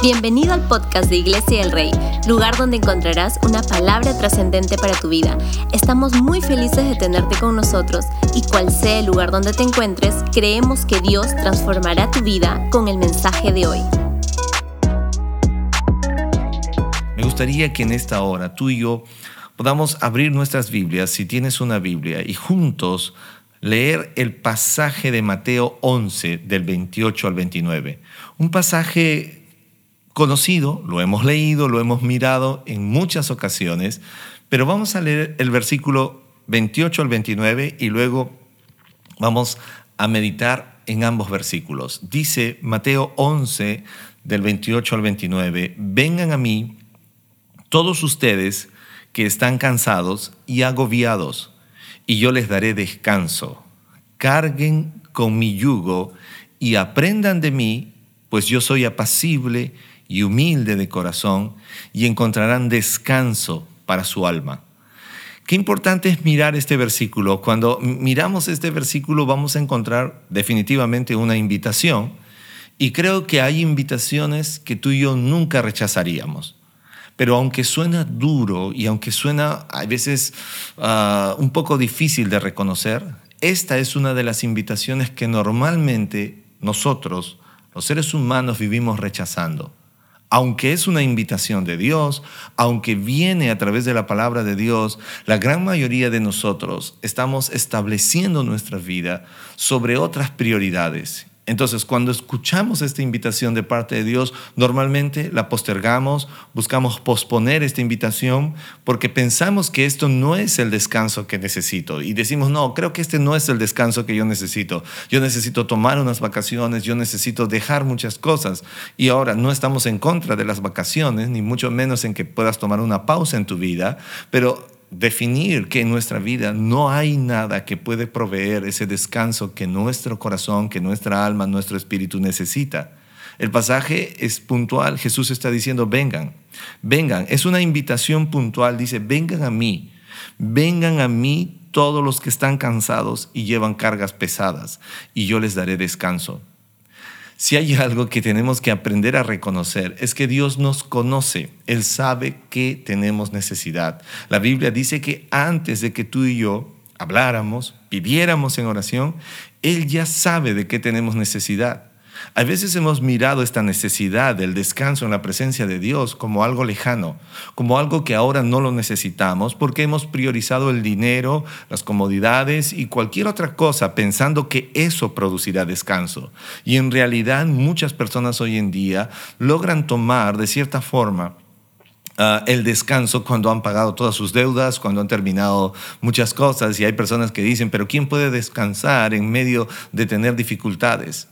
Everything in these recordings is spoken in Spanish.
Bienvenido al podcast de Iglesia del Rey, lugar donde encontrarás una palabra trascendente para tu vida. Estamos muy felices de tenerte con nosotros y cual sea el lugar donde te encuentres, creemos que Dios transformará tu vida con el mensaje de hoy. Me gustaría que en esta hora tú y yo podamos abrir nuestras Biblias, si tienes una Biblia, y juntos leer el pasaje de Mateo 11, del 28 al 29. Un pasaje conocido, lo hemos leído, lo hemos mirado en muchas ocasiones, pero vamos a leer el versículo 28 al 29 y luego vamos a meditar en ambos versículos. Dice Mateo 11, del 28 al 29, «Vengan a mí todos ustedes que están cansados y agobiados, y yo les daré descanso. Carguen con mi yugo y aprendan de mí, pues yo soy apacible y humilde de corazón, y encontrarán descanso para su alma». Qué importante es mirar este versículo. Cuando miramos este versículo vamos a encontrar definitivamente una invitación, y creo que hay invitaciones que tú y yo nunca rechazaríamos. Pero aunque suena duro y aunque suena a veces un poco difícil de reconocer, esta es una de las invitaciones que normalmente nosotros, los seres humanos, vivimos rechazando. Aunque es una invitación de Dios, aunque viene a través de la palabra de Dios, la gran mayoría de nosotros estamos estableciendo nuestra vida sobre otras prioridades. Entonces, cuando escuchamos esta invitación de parte de Dios, normalmente la postergamos, buscamos posponer esta invitación porque pensamos que esto no es el descanso que necesito. Y decimos, no, creo que este no es el descanso que yo necesito. Yo necesito tomar unas vacaciones, yo necesito dejar muchas cosas. Y ahora, no estamos en contra de las vacaciones, ni mucho menos en que puedas tomar una pausa en tu vida, pero definir que en nuestra vida no hay nada que puede proveer ese descanso que nuestro corazón, que nuestra alma, nuestro espíritu necesita. El pasaje es puntual. Jesús está diciendo, vengan, vengan. Es una invitación puntual. Dice, vengan a mí todos los que están cansados y llevan cargas pesadas, y yo les daré descanso. Si hay algo que tenemos que aprender a reconocer es que Dios nos conoce. Él sabe que tenemos necesidad. La Biblia dice que antes de que tú y yo habláramos, pidiéramos en oración, Él ya sabe de qué tenemos necesidad. A veces hemos mirado esta necesidad del descanso en la presencia de Dios como algo lejano, como algo que ahora no lo necesitamos porque hemos priorizado el dinero, las comodidades y cualquier otra cosa pensando que eso producirá descanso. Y en realidad muchas personas hoy en día logran tomar de cierta forma el descanso cuando han pagado todas sus deudas, cuando han terminado muchas cosas, y hay personas que dicen, pero ¿quién puede descansar en medio de tener dificultades?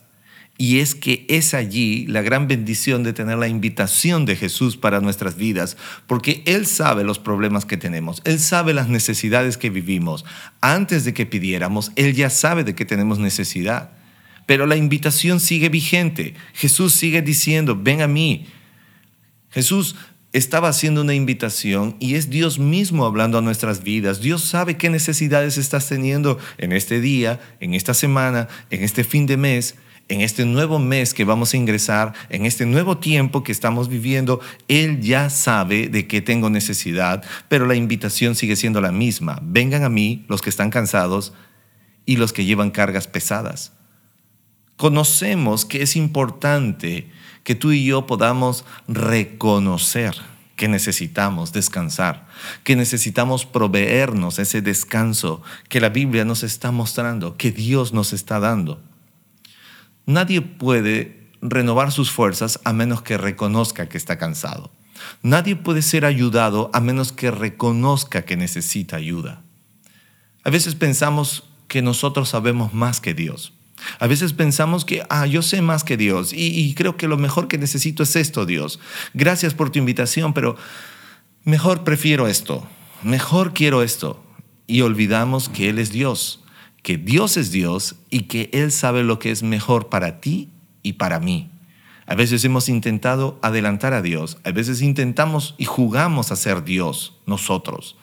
Y es que es allí la gran bendición de tener la invitación de Jesús para nuestras vidas, porque Él sabe los problemas que tenemos, Él sabe las necesidades que vivimos. Antes de que pidiéramos, Él ya sabe de qué tenemos necesidad. Pero la invitación sigue vigente. Jesús sigue diciendo, ven a mí. Jesús estaba haciendo una invitación y es Dios mismo hablando a nuestras vidas. Dios sabe qué necesidades estás teniendo en este día, en esta semana, en este fin de mes. En este nuevo mes que vamos a ingresar, en este nuevo tiempo que estamos viviendo, Él ya sabe de qué tengo necesidad, pero la invitación sigue siendo la misma. Vengan a mí los que están cansados y los que llevan cargas pesadas. Conocemos que es importante que tú y yo podamos reconocer que necesitamos descansar, que necesitamos proveernos ese descanso que la Biblia nos está mostrando, que Dios nos está dando. Nadie puede renovar sus fuerzas a menos que reconozca que está cansado. Nadie puede ser ayudado a menos que reconozca que necesita ayuda. A veces pensamos que nosotros sabemos más que Dios. A veces pensamos que, yo sé más que Dios y creo que lo mejor que necesito es esto, Dios. Gracias por tu invitación, pero mejor prefiero esto, mejor quiero esto. Y olvidamos que Él es Dios, que Dios es Dios y que Él sabe lo que es mejor para ti y para mí. A veces hemos intentado adelantar a Dios, a veces intentamos y jugamos a ser Dios nosotros,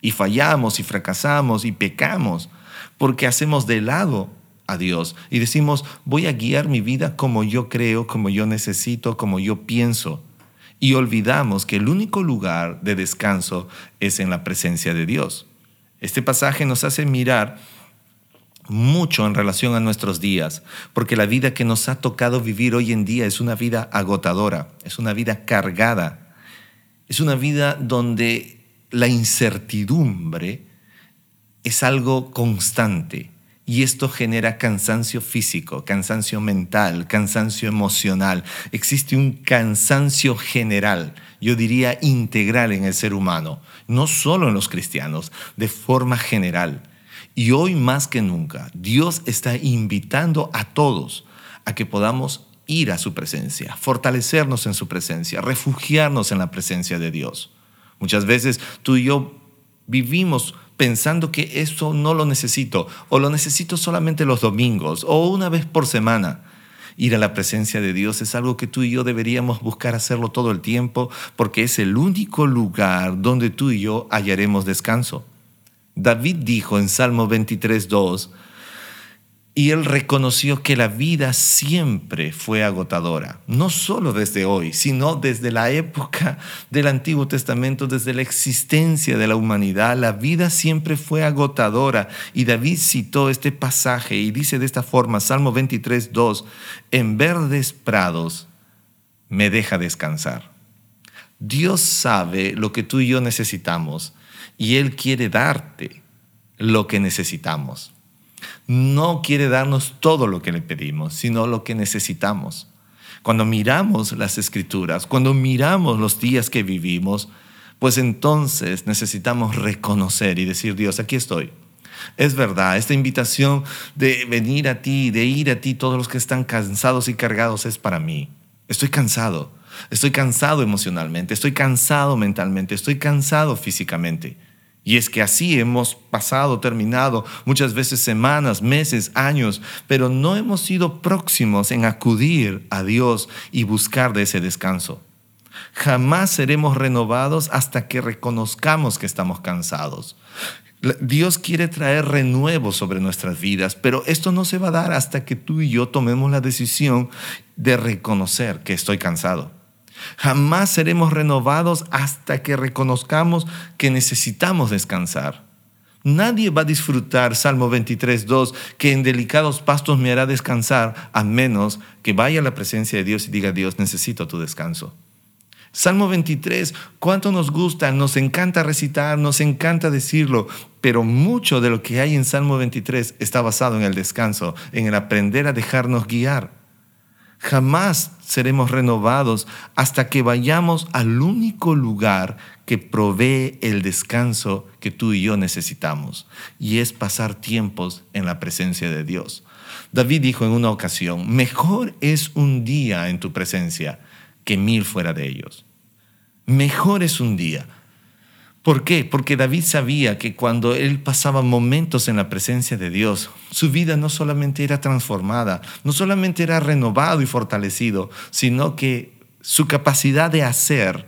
y fallamos y fracasamos y pecamos porque hacemos de lado a Dios y decimos, voy a guiar mi vida como yo creo, como yo necesito, como yo pienso. Y olvidamos que el único lugar de descanso es en la presencia de Dios. Este pasaje nos hace mirar mucho en relación a nuestros días, porque la vida que nos ha tocado vivir hoy en día es una vida agotadora, es una vida cargada, es una vida donde la incertidumbre es algo constante y esto genera cansancio físico, cansancio mental, cansancio emocional. Existe un cansancio general, yo diría integral en el ser humano, no solo en los cristianos, de forma general. Y hoy más que nunca, Dios está invitando a todos a que podamos ir a su presencia, fortalecernos en su presencia, refugiarnos en la presencia de Dios. Muchas veces tú y yo vivimos pensando que eso no lo necesito, o lo necesito solamente los domingos, o una vez por semana. Ir a la presencia de Dios es algo que tú y yo deberíamos buscar hacerlo todo el tiempo, porque es el único lugar donde tú y yo hallaremos descanso. David dijo en Salmo 23:2, y él reconoció que la vida siempre fue agotadora, no solo desde hoy, sino desde la época del Antiguo Testamento, desde la existencia de la humanidad. La vida siempre fue agotadora y David citó este pasaje y dice de esta forma, Salmo 23:2, en verdes prados me deja descansar. Dios sabe lo que tú y yo necesitamos y Él quiere darte lo que necesitamos. No quiere darnos todo lo que le pedimos, sino lo que necesitamos. Cuando miramos las Escrituras, cuando miramos los días que vivimos, pues entonces necesitamos reconocer y decir, Dios, aquí estoy. Es verdad, esta invitación de venir a ti, de ir a ti, todos los que están cansados y cargados es para mí. Estoy cansado emocionalmente, estoy cansado mentalmente, estoy cansado físicamente. Y es que así hemos pasado, terminado muchas veces semanas, meses, años, pero no hemos sido próximos en acudir a Dios y buscar de ese descanso. Jamás seremos renovados hasta que reconozcamos que estamos cansados. Dios quiere traer renuevo sobre nuestras vidas, pero esto no se va a dar hasta que tú y yo tomemos la decisión de reconocer que estoy cansado. Jamás seremos renovados hasta que reconozcamos que necesitamos descansar. Nadie va a disfrutar, Salmo 23:2, que en delicados pastos me hará descansar, a menos que vaya a la presencia de Dios y diga, Dios, necesito tu descanso. Salmo 23, cuánto nos gusta, nos encanta recitar, nos encanta decirlo, pero mucho de lo que hay en Salmo 23 está basado en el descanso, en el aprender a dejarnos guiar. Jamás seremos renovados hasta que vayamos al único lugar que provee el descanso que tú y yo necesitamos, y es pasar tiempos en la presencia de Dios. David dijo en una ocasión, mejor es un día en tu presencia que 1000 fuera de ellos. Mejor es un día. ¿Por qué? Porque David sabía que cuando él pasaba momentos en la presencia de Dios, su vida no solamente era transformada, no solamente era renovado y fortalecido, sino que su capacidad de hacer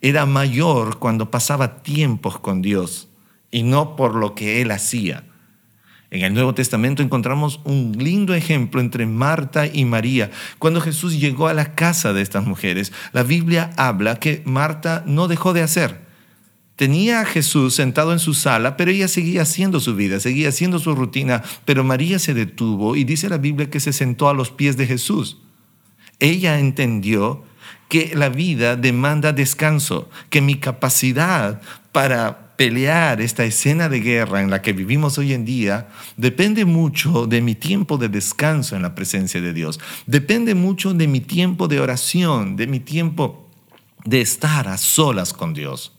era mayor cuando pasaba tiempos con Dios y no por lo que él hacía. En el Nuevo Testamento encontramos un lindo ejemplo entre Marta y María. Cuando Jesús llegó a la casa de estas mujeres, la Biblia habla que Marta no dejó de hacer. Tenía a Jesús sentado en su sala, pero ella seguía haciendo su vida, seguía haciendo su rutina. Pero María se detuvo y dice la Biblia que se sentó a los pies de Jesús. Ella entendió que la vida demanda descanso, que mi capacidad para pelear esta escena de guerra en la que vivimos hoy en día depende mucho de mi tiempo de descanso en la presencia de Dios. Depende mucho de mi tiempo de oración, de mi tiempo de estar a solas con Dios.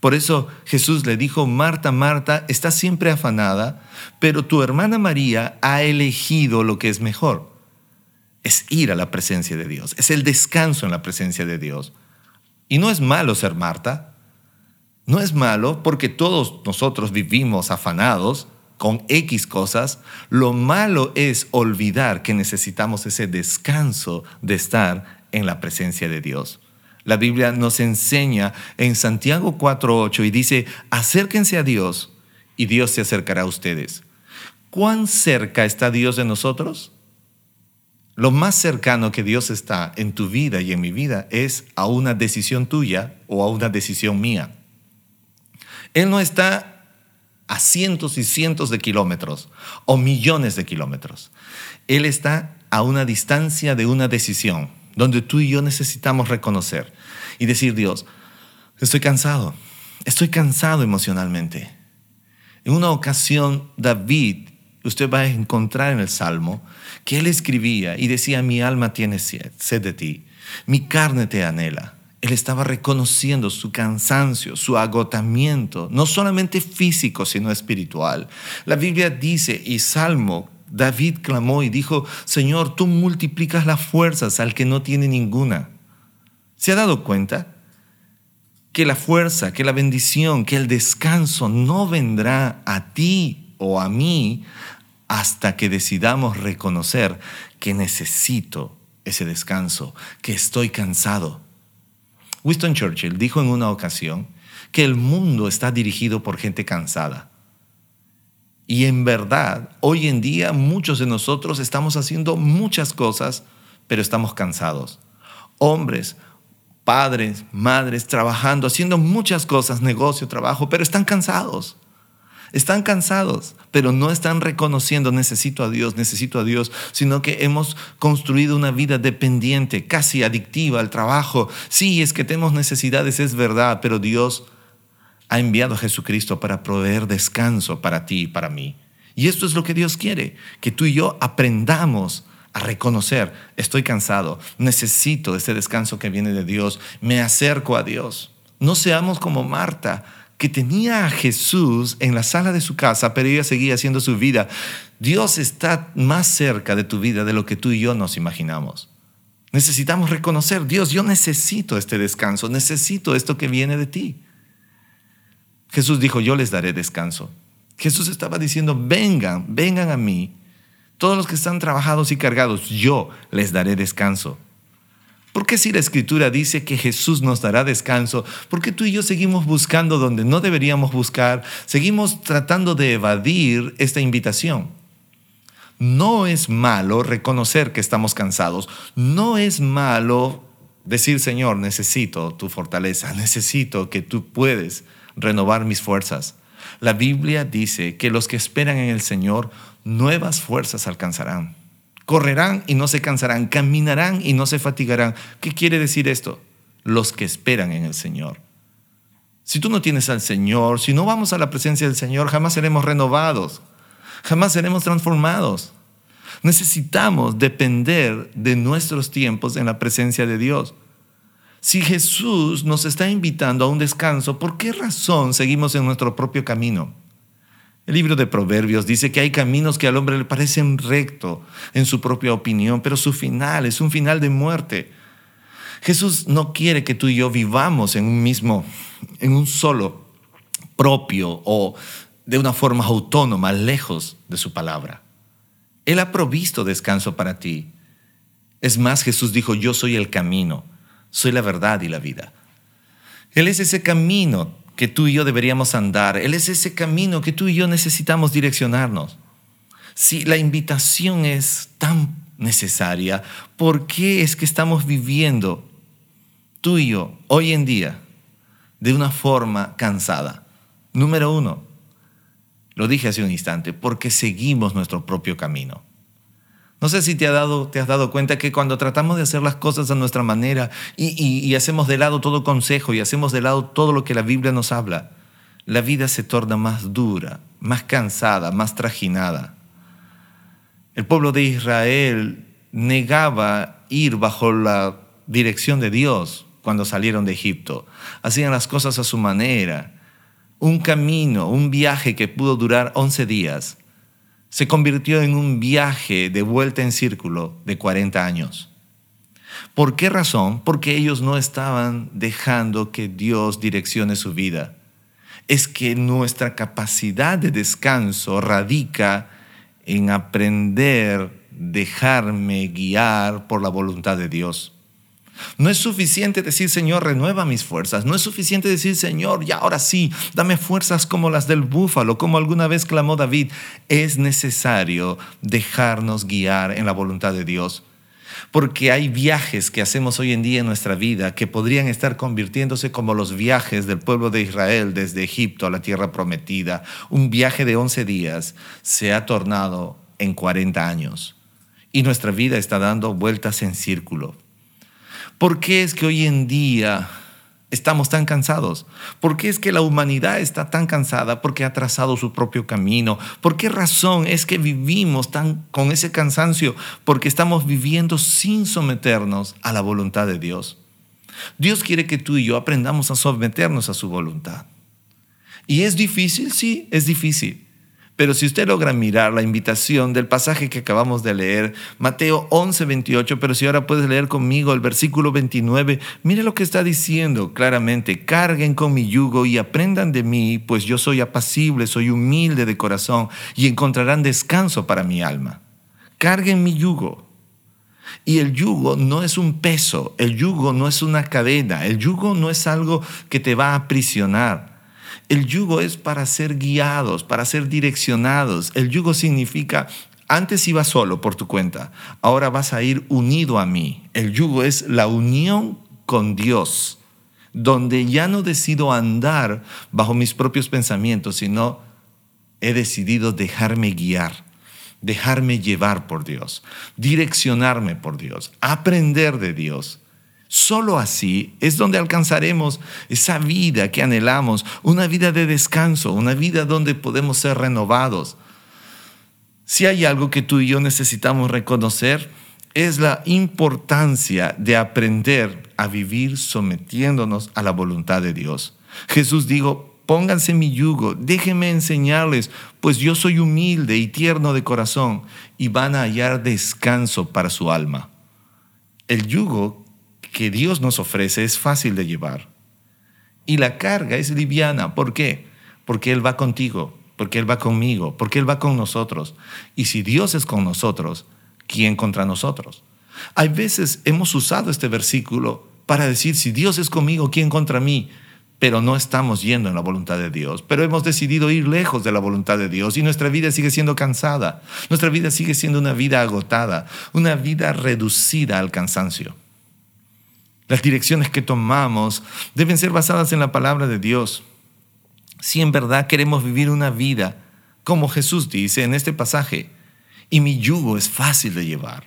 Por eso Jesús le dijo, Marta, Marta, estás siempre afanada, pero tu hermana María ha elegido lo que es mejor. Es ir a la presencia de Dios, es el descanso en la presencia de Dios. Y no es malo ser Marta. No es malo porque todos nosotros vivimos afanados con X cosas. Lo malo es olvidar que necesitamos ese descanso de estar en la presencia de Dios. La Biblia nos enseña en Santiago 4:8 y dice, acérquense a Dios y Dios se acercará a ustedes. ¿cuán cerca está Dios de nosotros? Lo más cercano que Dios está en tu vida y en mi vida es a una decisión tuya o a una decisión mía. Él no está a cientos y cientos de kilómetros o millones de kilómetros. Él está a una distancia de una decisión donde tú y yo necesitamos reconocer y decir: Dios, estoy cansado emocionalmente. En una ocasión, David, usted va a encontrar en el Salmo, que él escribía y decía: mi alma tiene sed de ti, mi carne te anhela. Él estaba reconociendo su cansancio, su agotamiento, no solamente físico, sino espiritual. La Biblia dice, y Salmo, David clamó y dijo: Señor, tú multiplicas las fuerzas al que no tiene ninguna. ¿Se ha dado cuenta? Que la fuerza, que la bendición, que el descanso no vendrá a ti o a mí hasta que decidamos reconocer que necesito ese descanso, que estoy cansado. Winston Churchill dijo en una ocasión que el mundo está dirigido por gente cansada. Y en verdad, hoy en día muchos de nosotros estamos haciendo muchas cosas, pero estamos cansados. Hombres, padres, madres, trabajando, haciendo muchas cosas, negocio, trabajo, pero están cansados. Están cansados, pero no están reconociendo: necesito a Dios, sino que hemos construido una vida dependiente, casi adictiva al trabajo. Sí, es que tenemos necesidades, es verdad, pero Dios ha enviado a Jesucristo para proveer descanso para ti y para mí. Y esto es lo que Dios quiere, que tú y yo aprendamos a reconocer: estoy cansado, necesito ese descanso que viene de Dios, me acerco a Dios. No seamos como Marta, que tenía a Jesús en la sala de su casa, pero ella seguía haciendo su vida. Dios está más cerca de tu vida de lo que tú y yo nos imaginamos. Necesitamos reconocer: Dios, yo necesito este descanso, necesito esto que viene de ti. Jesús dijo: yo les daré descanso. Jesús estaba diciendo: vengan a mí, todos los que están trabajados y cargados, yo les daré descanso. ¿Por qué, si la Escritura dice que Jesús nos dará descanso, por qué tú y yo seguimos buscando donde no deberíamos buscar? Seguimos tratando de evadir esta invitación. No es malo reconocer que estamos cansados. No es malo decir: Señor, necesito tu fortaleza, necesito que tú puedes renovar mis fuerzas. La Biblia dice que los que esperan en el Señor, nuevas fuerzas alcanzarán. Correrán y no se cansarán, caminarán y no se fatigarán. ¿Qué quiere decir esto? Los que esperan en el Señor. Si tú no tienes al Señor, si no vamos a la presencia del Señor, jamás seremos renovados, jamás seremos transformados. Necesitamos depender de nuestros tiempos en la presencia de Dios. Si Jesús nos está invitando a un descanso, ¿por qué razón seguimos en nuestro propio camino? El libro de Proverbios dice que hay caminos que al hombre le parecen recto en su propia opinión, pero su final es un final de muerte. Jesús no quiere que tú y yo vivamos en un solo propio o de una forma autónoma, lejos de su palabra. Él ha provisto descanso para ti. Es más, Jesús dijo: yo soy el camino, soy la verdad y la vida. Él es ese camino que tú y yo deberíamos andar. Él es ese camino que tú y yo necesitamos direccionarnos. Si la invitación es tan necesaria, ¿por qué es que estamos viviendo tú y yo hoy en día de una forma cansada? Número uno, lo dije hace un instante, porque seguimos nuestro propio camino. No sé si te has dado cuenta que cuando tratamos de hacer las cosas a nuestra manera y hacemos de lado todo consejo y hacemos de lado todo lo que la Biblia nos habla, la vida se torna más dura, más cansada, más trajinada. El pueblo de Israel negaba ir bajo la dirección de Dios cuando salieron de Egipto. Hacían las cosas a su manera. Un camino, un viaje que pudo durar 11 días. Se convirtió en un viaje de vuelta en círculo de 40 años. ¿Por qué razón? Porque ellos no estaban dejando que Dios direccione su vida. Es que nuestra capacidad de descanso radica en aprender, dejarme guiar por la voluntad de Dios. No es suficiente decir, Señor, renueva mis fuerzas. No es suficiente decir, Señor, ya ahora sí, dame fuerzas como las del búfalo, como alguna vez clamó David. Es necesario dejarnos guiar en la voluntad de Dios. Porque hay viajes que hacemos hoy en día en nuestra vida que podrían estar convirtiéndose como los viajes del pueblo de Israel desde Egipto a la tierra prometida. Un viaje de 11 días se ha tornado en 40 años y nuestra vida está dando vueltas en círculo. ¿Por qué es que hoy en día estamos tan cansados? ¿Por qué es que la humanidad está tan cansada? ¿Por qué ha trazado su propio camino? ¿Por qué razón es que vivimos con ese cansancio? Porque estamos viviendo sin someternos a la voluntad de Dios. Dios quiere que tú y yo aprendamos a someternos a su voluntad. ¿Y es difícil? Sí, es difícil. Pero si usted logra mirar la invitación del pasaje que acabamos de leer, Mateo 11, 28, pero si ahora puedes leer conmigo el versículo 29, mire lo que está diciendo claramente. Carguen con mi yugo y aprendan de mí, pues yo soy apacible, soy humilde de corazón y encontrarán descanso para mi alma. Carguen mi yugo. Y el yugo no es un peso, el yugo no es una cadena, el yugo no es algo que te va a aprisionar. El yugo es para ser guiados, para ser direccionados. El yugo significa, antes ibas solo por tu cuenta, ahora vas a ir unido a mí. El yugo es la unión con Dios, donde ya no decido andar bajo mis propios pensamientos, sino he decidido dejarme guiar, dejarme llevar por Dios, direccionarme por Dios, aprender de Dios. Solo así es donde alcanzaremos esa vida que anhelamos, una vida de descanso, una vida donde podemos ser renovados. Si hay algo que tú y yo necesitamos reconocer, es la importancia de aprender a vivir sometiéndonos a la voluntad de Dios. Jesús dijo, pónganse mi yugo, déjenme enseñarles, pues yo soy humilde y tierno de corazón, y van a hallar descanso para su alma. El yugo que Dios nos ofrece es fácil de llevar y la carga es liviana. ¿Por qué? Porque Él va contigo, porque Él va conmigo, porque Él va con nosotros. Y si Dios es con nosotros, ¿quién contra nosotros? Hay veces hemos usado este versículo para decir, si Dios es conmigo, ¿quién contra mí? Pero no estamos yendo en la voluntad de Dios, pero hemos decidido ir lejos de la voluntad de Dios y nuestra vida sigue siendo cansada, nuestra vida sigue siendo una vida agotada, una vida reducida al cansancio. Las direcciones que tomamos deben ser basadas en la palabra de Dios. Si en verdad queremos vivir una vida, como Jesús dice en este pasaje, y mi yugo es fácil de llevar.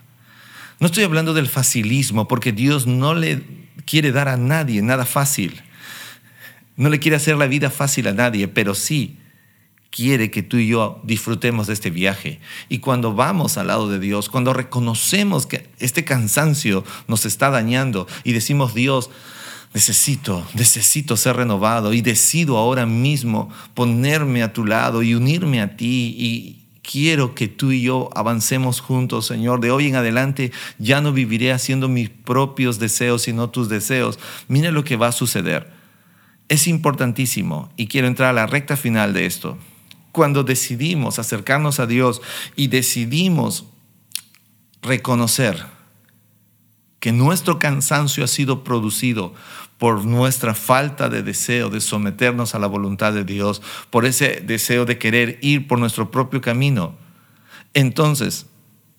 No estoy hablando del facilismo, porque Dios no le quiere dar a nadie nada fácil. No le quiere hacer la vida fácil a nadie, pero sí quiere que tú y yo disfrutemos de este viaje. Y cuando vamos al lado de Dios, cuando reconocemos que este cansancio nos está dañando y decimos, Dios, necesito ser renovado y decido ahora mismo ponerme a tu lado y unirme a ti y quiero que tú y yo avancemos juntos, Señor. De hoy en adelante ya no viviré haciendo mis propios deseos, sino tus deseos. Mira lo que va a suceder. Es importantísimo y quiero entrar a la recta final de esto. Cuando decidimos acercarnos a Dios y decidimos reconocer que nuestro cansancio ha sido producido por nuestra falta de deseo de someternos a la voluntad de Dios, por ese deseo de querer ir por nuestro propio camino, entonces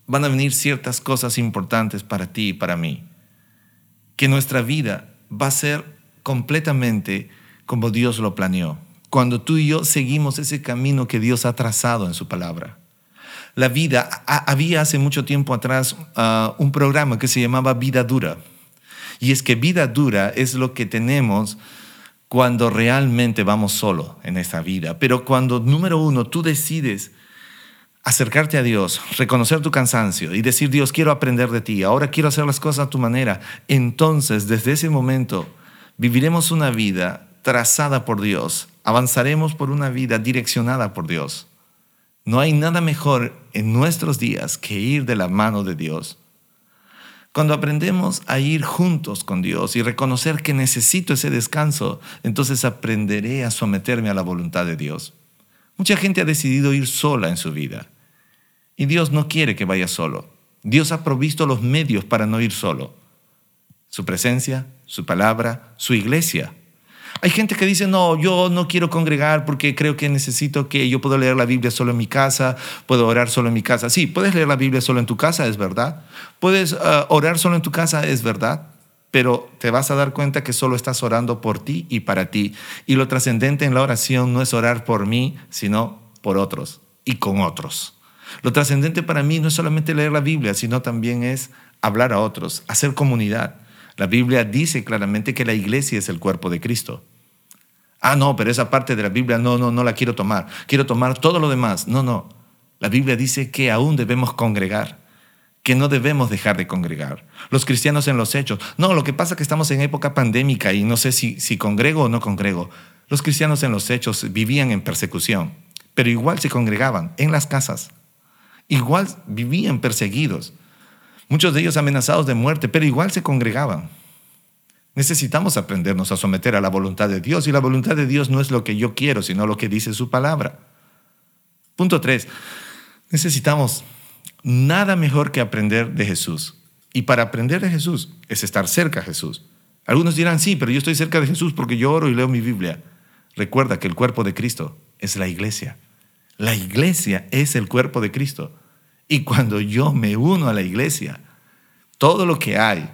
van a venir ciertas cosas importantes para ti y para mí, que nuestra vida va a ser completamente como Dios lo planeó. Cuando tú y yo seguimos ese camino que Dios ha trazado en su palabra. La vida, había hace mucho tiempo atrás un programa que se llamaba Vida Dura. Y es que vida dura es lo que tenemos cuando realmente vamos solo en esta vida. Pero cuando, número uno, tú decides acercarte a Dios, reconocer tu cansancio y decir, Dios, quiero aprender de ti, ahora quiero hacer las cosas a tu manera. Entonces, desde ese momento, viviremos una vida trazada por Dios. Avanzaremos por una vida direccionada por Dios. No hay nada mejor en nuestros días que ir de la mano de Dios. Cuando aprendemos a ir juntos con Dios y reconocer que necesito ese descanso, entonces aprenderé a someterme a la voluntad de Dios. Mucha gente ha decidido ir sola en su vida. Y Dios no quiere que vaya solo. Dios ha provisto los medios para no ir solo. su presencia, su palabra, su iglesia. Hay gente que dice, no, yo no quiero congregar porque creo que necesito que yo puedo leer la Biblia solo en mi casa, puedo orar solo en mi casa. Sí, puedes leer la Biblia solo en tu casa, es verdad. Puedes orar solo en tu casa, es verdad. Pero te vas a dar cuenta que solo estás orando por ti y para ti. Y lo trascendente en la oración no es orar por mí, sino por otros y con otros. Lo trascendente para mí no es solamente leer la Biblia, sino también es hablar a otros, hacer comunidad. La Biblia dice claramente que la iglesia es el cuerpo de Cristo. Ah, no, pero esa parte de la Biblia no la quiero tomar. Quiero tomar todo lo demás. No. La Biblia dice que aún debemos congregar, que no debemos dejar de congregar. Los cristianos en los hechos. No, lo que pasa es que estamos en época pandémica y no sé si congrego o no congrego. Los cristianos en los hechos vivían en persecución, pero igual se congregaban en las casas. Igual vivían perseguidos. Muchos de ellos amenazados de muerte, pero igual se congregaban. Necesitamos aprendernos a someter a la voluntad de Dios, y la voluntad de Dios no es lo que yo quiero, sino lo que dice su palabra. Punto 3. Necesitamos nada mejor que aprender de Jesús. Y para aprender de Jesús es estar cerca a Jesús. Algunos dirán, sí, pero yo estoy cerca de Jesús porque yo oro y leo mi Biblia. Recuerda que el cuerpo de Cristo es la iglesia. La iglesia es el cuerpo de Cristo. Y cuando yo me uno a la iglesia, todo lo que hay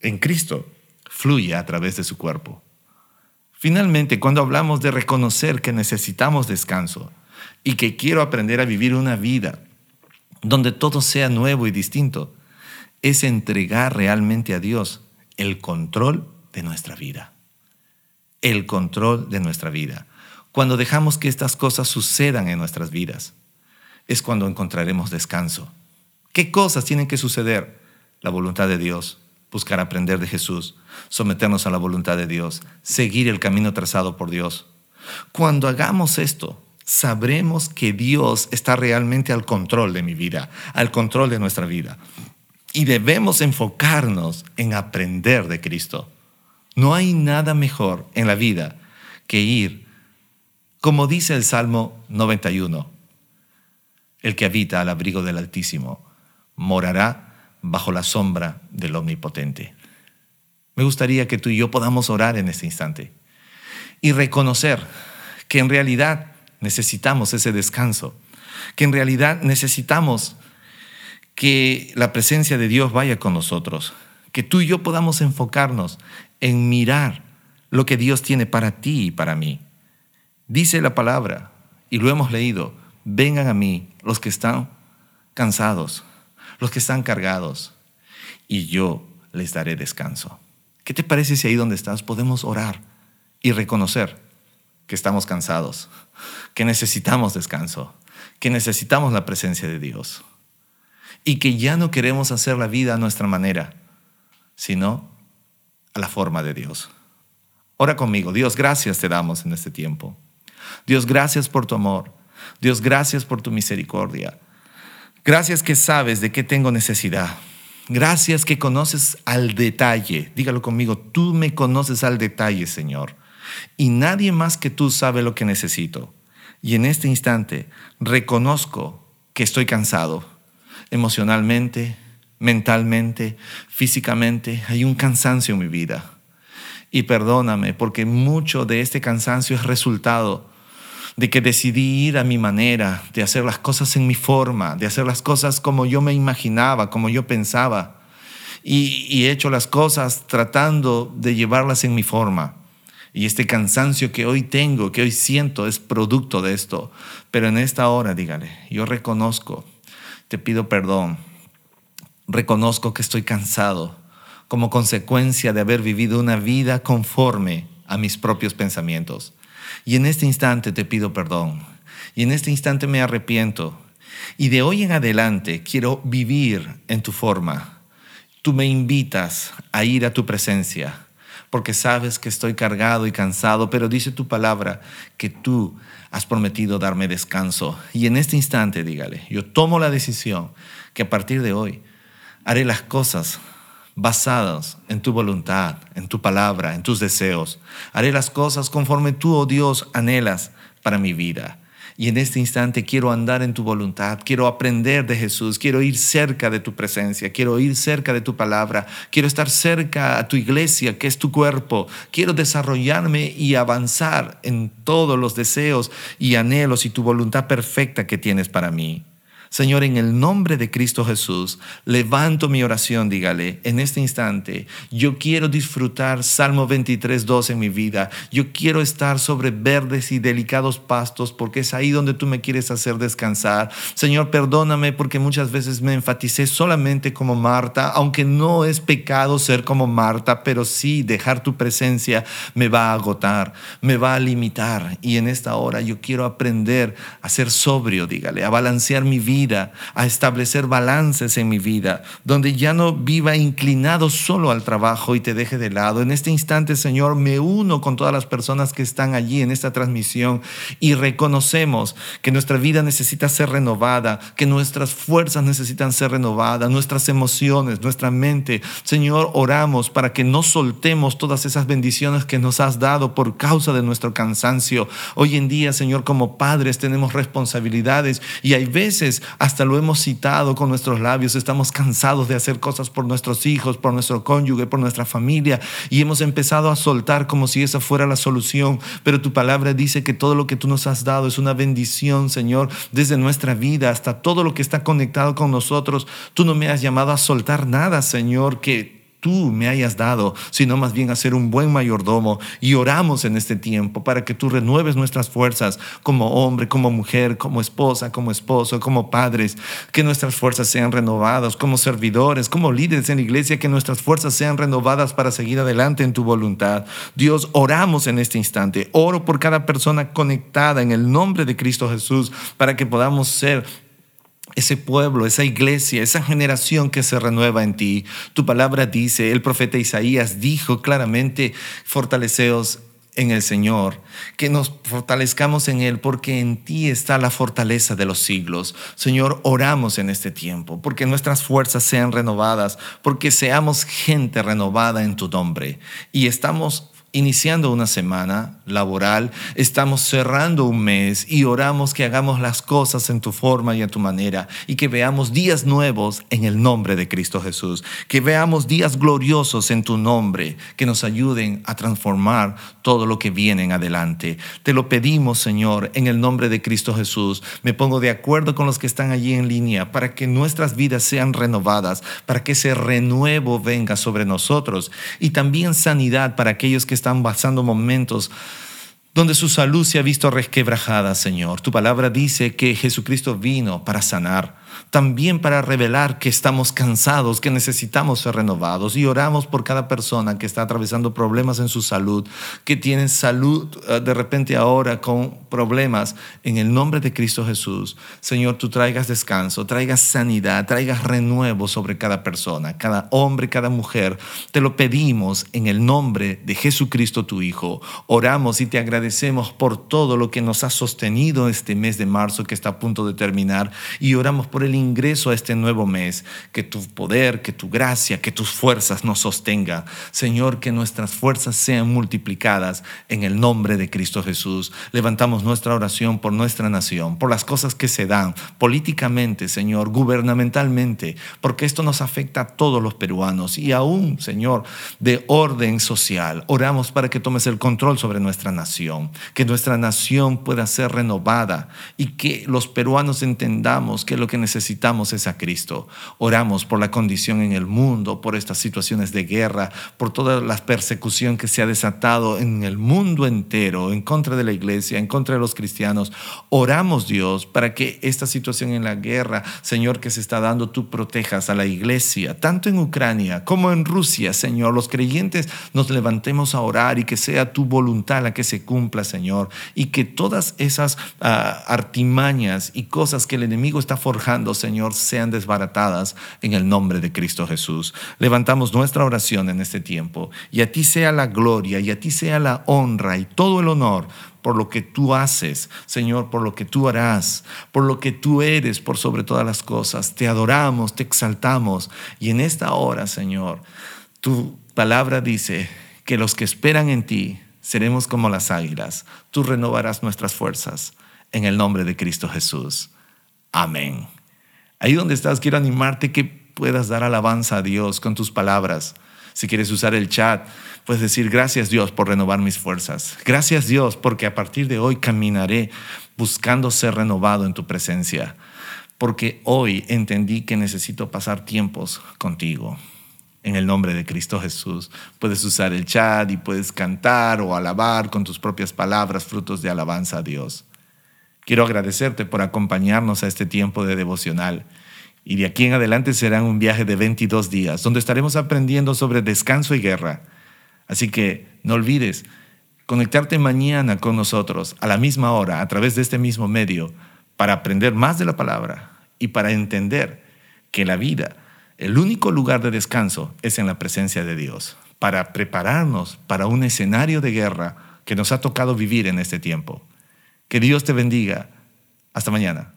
en Cristo fluye a través de su cuerpo. Finalmente, cuando hablamos de reconocer que necesitamos descanso y que quiero aprender a vivir una vida donde todo sea nuevo y distinto, es entregar realmente a Dios el control de nuestra vida. El control de nuestra vida. Cuando dejamos que estas cosas sucedan en nuestras vidas, es cuando encontraremos descanso. ¿Qué cosas tienen que suceder? La voluntad de Dios, buscar aprender de Jesús, someternos a la voluntad de Dios, seguir el camino trazado por Dios. Cuando hagamos esto, sabremos que Dios está realmente al control de mi vida, al control de nuestra vida. Y debemos enfocarnos en aprender de Cristo. No hay nada mejor en la vida que ir, como dice el Salmo 91, el que habita al abrigo del Altísimo morará bajo la sombra del Omnipotente. Me gustaría que tú y yo podamos orar en este instante y reconocer que en realidad necesitamos ese descanso, que en realidad necesitamos que la presencia de Dios vaya con nosotros, que tú y yo podamos enfocarnos en mirar lo que Dios tiene para ti y para mí. Dice la palabra, y lo hemos leído, vengan a mí los que están cansados, los que están cargados, y yo les daré descanso. ¿Qué te parece si ahí donde estás podemos orar y reconocer que estamos cansados, que necesitamos descanso, que necesitamos la presencia de Dios y que ya no queremos hacer la vida a nuestra manera, sino a la forma de Dios? Ora conmigo. Dios, gracias te damos en este tiempo. Dios, gracias por tu amor. Dios, gracias por tu misericordia. Gracias que sabes de qué tengo necesidad. Gracias que conoces al detalle. Dígalo conmigo, tú me conoces al detalle, Señor. Y nadie más que tú sabe lo que necesito. Y en este instante reconozco que estoy cansado emocionalmente, mentalmente, físicamente. Hay un cansancio en mi vida. Y perdóname porque mucho de este cansancio es resultado de que decidí ir a mi manera, de hacer las cosas en mi forma, de hacer las cosas como yo me imaginaba, como yo pensaba. Y he hecho las cosas tratando de llevarlas en mi forma. Y este cansancio que hoy tengo, que hoy siento, es producto de esto. Pero en esta hora, dígale, yo reconozco, te pido perdón, reconozco que estoy cansado como consecuencia de haber vivido una vida conforme a mis propios pensamientos. Y en este instante te pido perdón. Y en este instante me arrepiento. Y de hoy en adelante quiero vivir en tu forma. Tú me invitas a ir a tu presencia, porque sabes que estoy cargado y cansado, pero dice tu palabra que tú has prometido darme descanso. Y en este instante, dígale, yo tomo la decisión que a partir de hoy haré las cosas basadas en tu voluntad, en tu palabra, en tus deseos. Haré las cosas conforme tú, oh Dios, anhelas para mi vida. Y en este instante quiero andar en tu voluntad, quiero aprender de Jesús, quiero ir cerca de tu presencia, quiero ir cerca de tu palabra, quiero estar cerca a tu iglesia que es tu cuerpo, quiero desarrollarme y avanzar en todos los deseos y anhelos y tu voluntad perfecta que tienes para mí. Señor, en el nombre de Cristo Jesús, levanto mi oración, dígale, en este instante, yo quiero disfrutar Salmo 23:2 en mi vida. Yo quiero estar sobre verdes y delicados pastos porque es ahí donde tú me quieres hacer descansar. Señor, perdóname porque muchas veces me enfaticé solamente como Marta, aunque no es pecado ser como Marta, pero sí dejar tu presencia me va a agotar, me va a limitar. Y en esta hora yo quiero aprender a ser sobrio, dígale, a balancear mi vida, a establecer balances en mi vida, donde ya no viva inclinado solo al trabajo y te deje de lado. En este instante, Señor, me uno con todas las personas que están allí en esta transmisión y reconocemos que nuestra vida necesita ser renovada, que nuestras fuerzas necesitan ser renovadas, nuestras emociones, nuestra mente. Señor, oramos para que no soltemos todas esas bendiciones que nos has dado por causa de nuestro cansancio. Hoy en día, Señor, como padres tenemos responsabilidades y hay veces hasta lo hemos citado con nuestros labios, estamos cansados de hacer cosas por nuestros hijos, por nuestro cónyuge, por nuestra familia y hemos empezado a soltar como si esa fuera la solución, pero tu palabra dice que todo lo que tú nos has dado es una bendición, Señor, desde nuestra vida hasta todo lo que está conectado con nosotros. Tú no me has llamado a soltar nada, Señor, que tú me hayas dado, sino más bien a ser un buen mayordomo. Y oramos en este tiempo para que tú renueves nuestras fuerzas como hombre, como mujer, como esposa, como esposo, como padres, que nuestras fuerzas sean renovadas, como servidores, como líderes en la iglesia, que nuestras fuerzas sean renovadas para seguir adelante en tu voluntad. Dios, oramos en este instante. Oro por cada persona conectada en el nombre de Cristo Jesús para que podamos ser ese pueblo, esa iglesia, esa generación que se renueva en ti. Tu palabra dice, el profeta Isaías dijo claramente, fortaleceos en el Señor, que nos fortalezcamos en Él, porque en ti está la fortaleza de los siglos. Señor, oramos en este tiempo, porque nuestras fuerzas sean renovadas, porque seamos gente renovada en tu nombre. Y estamos iniciando una semana laboral, estamos cerrando un mes y oramos que hagamos las cosas en tu forma y a tu manera y que veamos días nuevos en el nombre de Cristo Jesús, que veamos días gloriosos en tu nombre, que nos ayuden a transformar todo lo que viene en adelante. Te lo pedimos, Señor, en el nombre de Cristo Jesús. Me pongo de acuerdo con los que están allí en línea para que nuestras vidas sean renovadas, para que ese renuevo venga sobre nosotros y también sanidad para aquellos que están pasando momentos donde su salud se ha visto resquebrajada, Señor. Tu palabra dice que Jesucristo vino para sanar, también para revelar que estamos cansados, que necesitamos ser renovados. Y oramos por cada persona que está atravesando problemas en su salud, que tiene salud de repente ahora con problemas. En el nombre de Cristo Jesús, Señor, tú traigas descanso, traigas sanidad, traigas renuevo sobre cada persona, cada hombre, cada mujer. Te lo pedimos en el nombre de Jesucristo, tu Hijo. Oramos y te agradecemos por todo lo que nos has sostenido este mes de marzo que está a punto de terminar y oramos por el ingreso a este nuevo mes, que tu poder, que tu gracia, que tus fuerzas nos sostenga. Señor, que nuestras fuerzas sean multiplicadas en el nombre de Cristo Jesús. Levantamos nuestra oración por nuestra nación, por las cosas que se dan políticamente, Señor, gubernamentalmente, porque esto nos afecta a todos los peruanos y aún, Señor, de orden social. Oramos para que tomes el control sobre nuestra nación, que nuestra nación pueda ser renovada y que los peruanos entendamos que lo que necesitamos es a Cristo. Oramos por la condición en el mundo, por estas situaciones de guerra, por toda la persecución que se ha desatado en el mundo entero, en contra de la iglesia, en contra de los cristianos. Oramos, Dios, para que esta situación en la guerra, Señor, que se está dando, tú protejas a la iglesia, tanto en Ucrania como en Rusia, Señor. Los creyentes nos levantemos a orar y que sea tu voluntad la que se cumpla, Señor, y que todas esas artimañas y cosas que el enemigo está forjando, Señor, sean desbaratadas en el nombre de Cristo Jesús. Levantamos nuestra oración en este tiempo y a ti sea la gloria y a ti sea la honra y todo el honor por lo que tú haces, Señor, por lo que tú harás, por lo que tú eres, por sobre todas las cosas. Te adoramos, te exaltamos y en esta hora, Señor, tu palabra dice que los que esperan en ti seremos como las águilas. Tú renovarás nuestras fuerzas. en el nombre de Cristo Jesús. Amén. Ahí donde estás, quiero animarte que puedas dar alabanza a Dios con tus palabras. Si quieres usar el chat, puedes decir: gracias Dios por renovar mis fuerzas. Gracias Dios porque a partir de hoy caminaré buscando ser renovado en tu presencia. Porque hoy entendí que necesito pasar tiempos contigo. En el nombre de Cristo Jesús. Puedes usar el chat y puedes cantar o alabar con tus propias palabras, frutos de alabanza a Dios. Quiero agradecerte por acompañarnos a este tiempo de devocional. Y de aquí en adelante será un viaje de 22 días, donde estaremos aprendiendo sobre descanso y guerra. Así que no olvides conectarte mañana con nosotros a la misma hora, a través de este mismo medio, para aprender más de la palabra y para entender que la vida, el único lugar de descanso, es en la presencia de Dios, para prepararnos para un escenario de guerra que nos ha tocado vivir en este tiempo. Que Dios te bendiga. Hasta mañana.